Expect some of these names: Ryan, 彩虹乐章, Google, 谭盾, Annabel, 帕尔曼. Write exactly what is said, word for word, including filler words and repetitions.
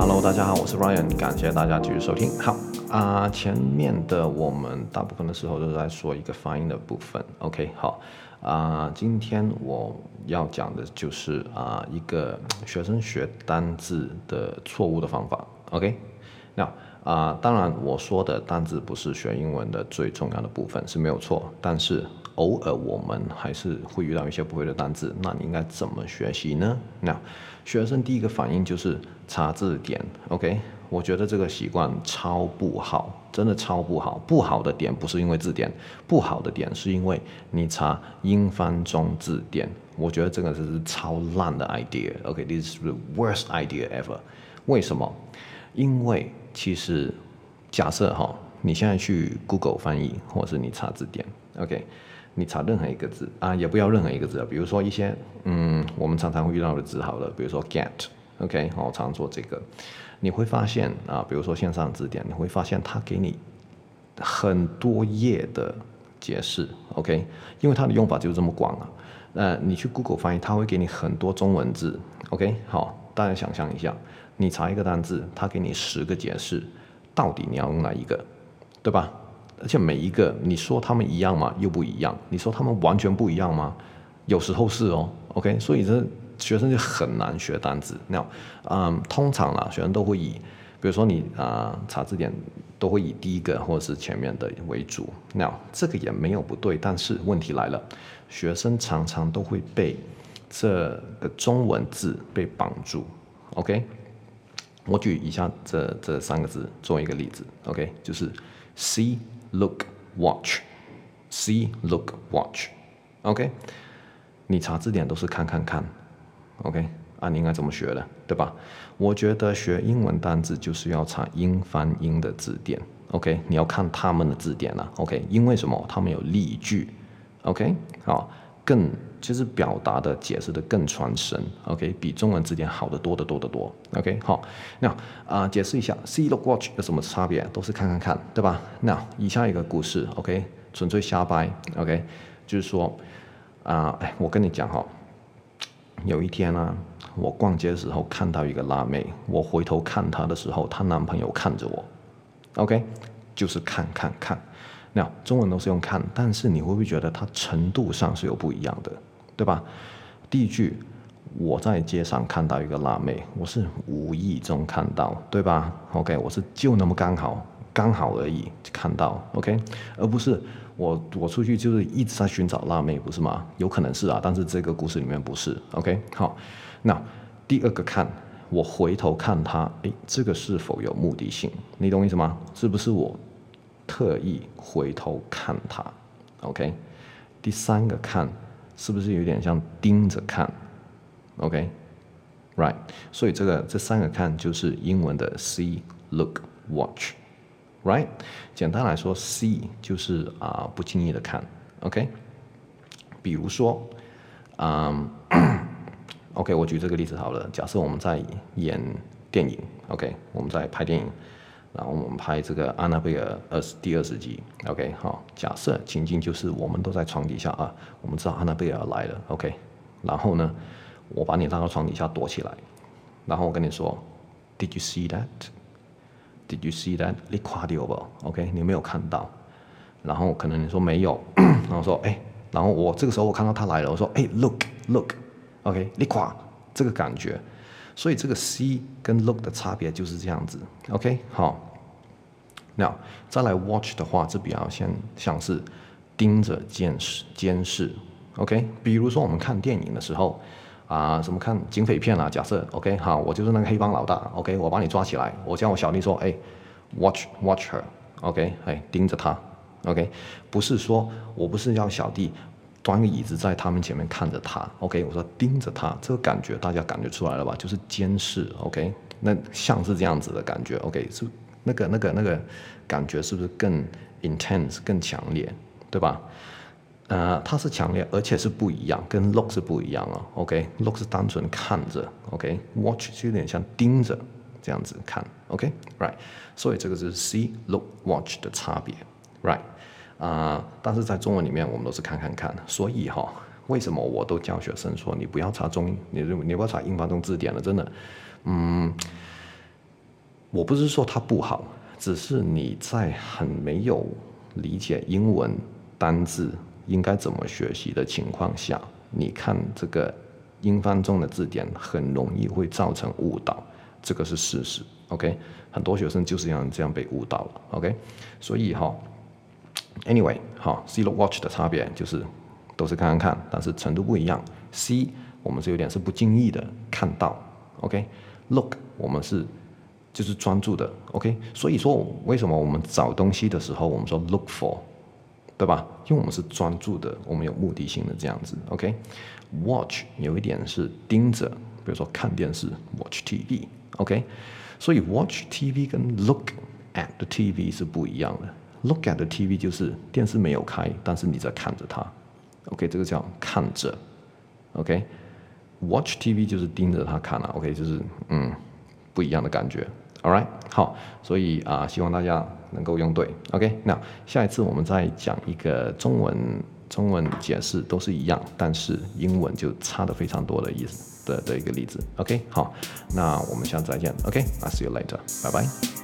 Hello， 大家好，我是 Ryan， 感谢大家继续收听。好啊、呃，前面的我们大部分的时候都在说一个发音的部分。OK， 好啊、呃，今天我要讲的就是啊、呃、一个学生学单字的错误的方法。OK， 那啊、呃，当然我说的单字不是学英文的最重要的部分是没有错，但是偶尔我们还是会遇到一些不会的单字，那你应该怎么学习呢？那学生第一个反应就是查字典 ，OK？ 我觉得这个习惯超不好，真的超不好。不好的点不是因为字典，不好的点是因为你查英翻中字典，我觉得这个是超烂的 idea，OK？ This is the worst idea ever。为什么？因为其实假设哈，你现在去 Google 翻译，或是你查字典 ，OK？你查任何一个字啊，也不要任何一个字啊，比如说一些嗯，我们常常会遇到的字好了，比如说 get，OK，、okay? 我常做这个，你会发现啊，比如说线上字典，你会发现它给你很多页的解释 ，OK， 因为它的用法就是这么广啊。呃，你去 Google 翻译，它会给你很多中文字 ，OK， 好，大家想象一下，你查一个单字，它给你十个解释，到底你要用哪一个，对吧？而且每一个你说他们一样吗？又不一样。你说他们完全不一样吗？有时候是哦 ，OK。所以这学生就很难学单字。那，嗯，通常啦，学生都会以，比如说你啊、呃、查字典都会以第一个或者是前面的为主。那这个也没有不对，但是问题来了，学生常常都会被这个中文字被绑住 ，OK。我举以下这这三个字做一个例子 ，OK， 就是 see。Look, watch, see, look, watch, OK。你查字典都是看看看 ，OK 啊，你应该怎么学的，对吧？我觉得学英文单字就是要查英翻英的字典 ，OK。你要看他们的字典啦、啊、，OK。因为什么？他们有例句 ，OK。好，更就是表达的解释的更传神 ，OK， 比中文字典好得多得多得多 ，OK， 好，那啊、呃、解释一下 ，see look watch 有什么差别？都是看看看，对吧？那以下一个故事 ，OK， 纯粹瞎掰 ，OK， 就是说啊、呃，我跟你讲哈、哦，有一天呢、啊，我逛街的时候看到一个辣妹，我回头看她的时候，她男朋友看着我 ，OK， 就是看看看。那中文都是用看，但是你会不会觉得它程度上是有不一样的？对吧？第一句，我在街上看到一个辣妹，我是无意中看到，对吧 ？OK， 我是就那么刚好，刚好而已看到 ，OK， 而不是我我出去就是一直在寻找辣妹，不是吗？有可能是啊，但是这个故事里面不是 ，OK， 好，那第二个看，我回头看她，诶，这个是否有目的性？你懂意思吗？是不是我特意回头看她 ？OK， 第三个看。是不是有点像盯着看 ，OK，right？、Okay? 所以这个这三个看就是英文的 see、look、watch，right？ 简单来说 ，see 就是啊、呃、不经意的看 ，OK？ 比如说，嗯 ，OK， 我举这个例子好了。假设我们在演电影 ，OK， 我们在拍电影，然后我们拍这个《安娜贝尔》二十第二十集 ，OK， 好，假设情境就是我们都在床底下啊，我们知道安娜贝尔来了 ，OK， 然后呢，我把你拉到床底下躲起来，然后我跟你说 ，Did you see that? Did you see that? 你看到不 ？OK， 你没有看到，然后可能你说没有，然后说哎，然后我这个时候我看到他来了，我说哎 ，Look Look，OK，、okay? 你看这个感觉。所以这个 see 跟 look 的差别就是这样子 ，OK， 好。那再来 watch 的话，这比较像像是盯着监视监视 ，OK。比如说我们看电影的时候，啊、呃，什么看警匪片啊，假设 OK， 好，我就是那个黑帮老大 ，OK， 我把你抓起来，我叫我小弟说，哎 ，watch watch her，OK，、okay? 哎，盯着他 ，OK， 不是说我不是要小弟。端个椅子在他们前面看着他 ，OK， 我说盯着他，这个感觉大家感觉出来了吧？就是监视 ，OK， 那像是这样子的感觉 ，OK， 是那个那个那个感觉是不是更 intense 更强烈，对吧？呃，它是强烈，而且是不一样，跟 look 是不一样哦 ，OK，look、okay? 是单纯看着 ，OK，watch、okay? 就有点像盯着这样子看 ，OK，right，、okay? 所以这个就是 see look watch 的差别 ，right。啊、呃，但是在中文里面，我们都是看看看，所以哈、哦，为什么我都教学生说你不要查中，你你不要查英翻中字典了，真的，嗯，我不是说它不好，只是你在很没有理解英文单字应该怎么学习的情况下，你看这个英翻中的字典很容易会造成误导，这个是事实。OK， 很多学生就是因为这样被误导了。OK， 所以哈、哦、，anyway 哈、哦、，see look watch 的差别就是都是看看看，但是程度不一样。see 我们是有点是不经意的看到 ，OK，look、okay? 我们是就是专注的 ，OK。所以说为什么我们找东西的时候我们说 look for， 对吧？因为我们是专注的，我们有目的性的这样子 ，OK。watch 有一点是盯着，比如说看电视 watch T V， OK。所以 watch T V 跟 look at the T V 是不一样的。look at the T V 就是电视没有开，但是你在看着它。OK， 这个叫看着。OK， watch T V 就是盯着它看了、啊。OK， 就是嗯不一样的感觉。All right， 好，所以啊、呃，希望大家能够用对。OK， 那下一次我们再讲一个中文中文解释都是一样，但是英文就差得非常多的意思。的, 的一个例子 ，OK， 好，那我们下次再见 ，OK，I'll see you later， 拜拜。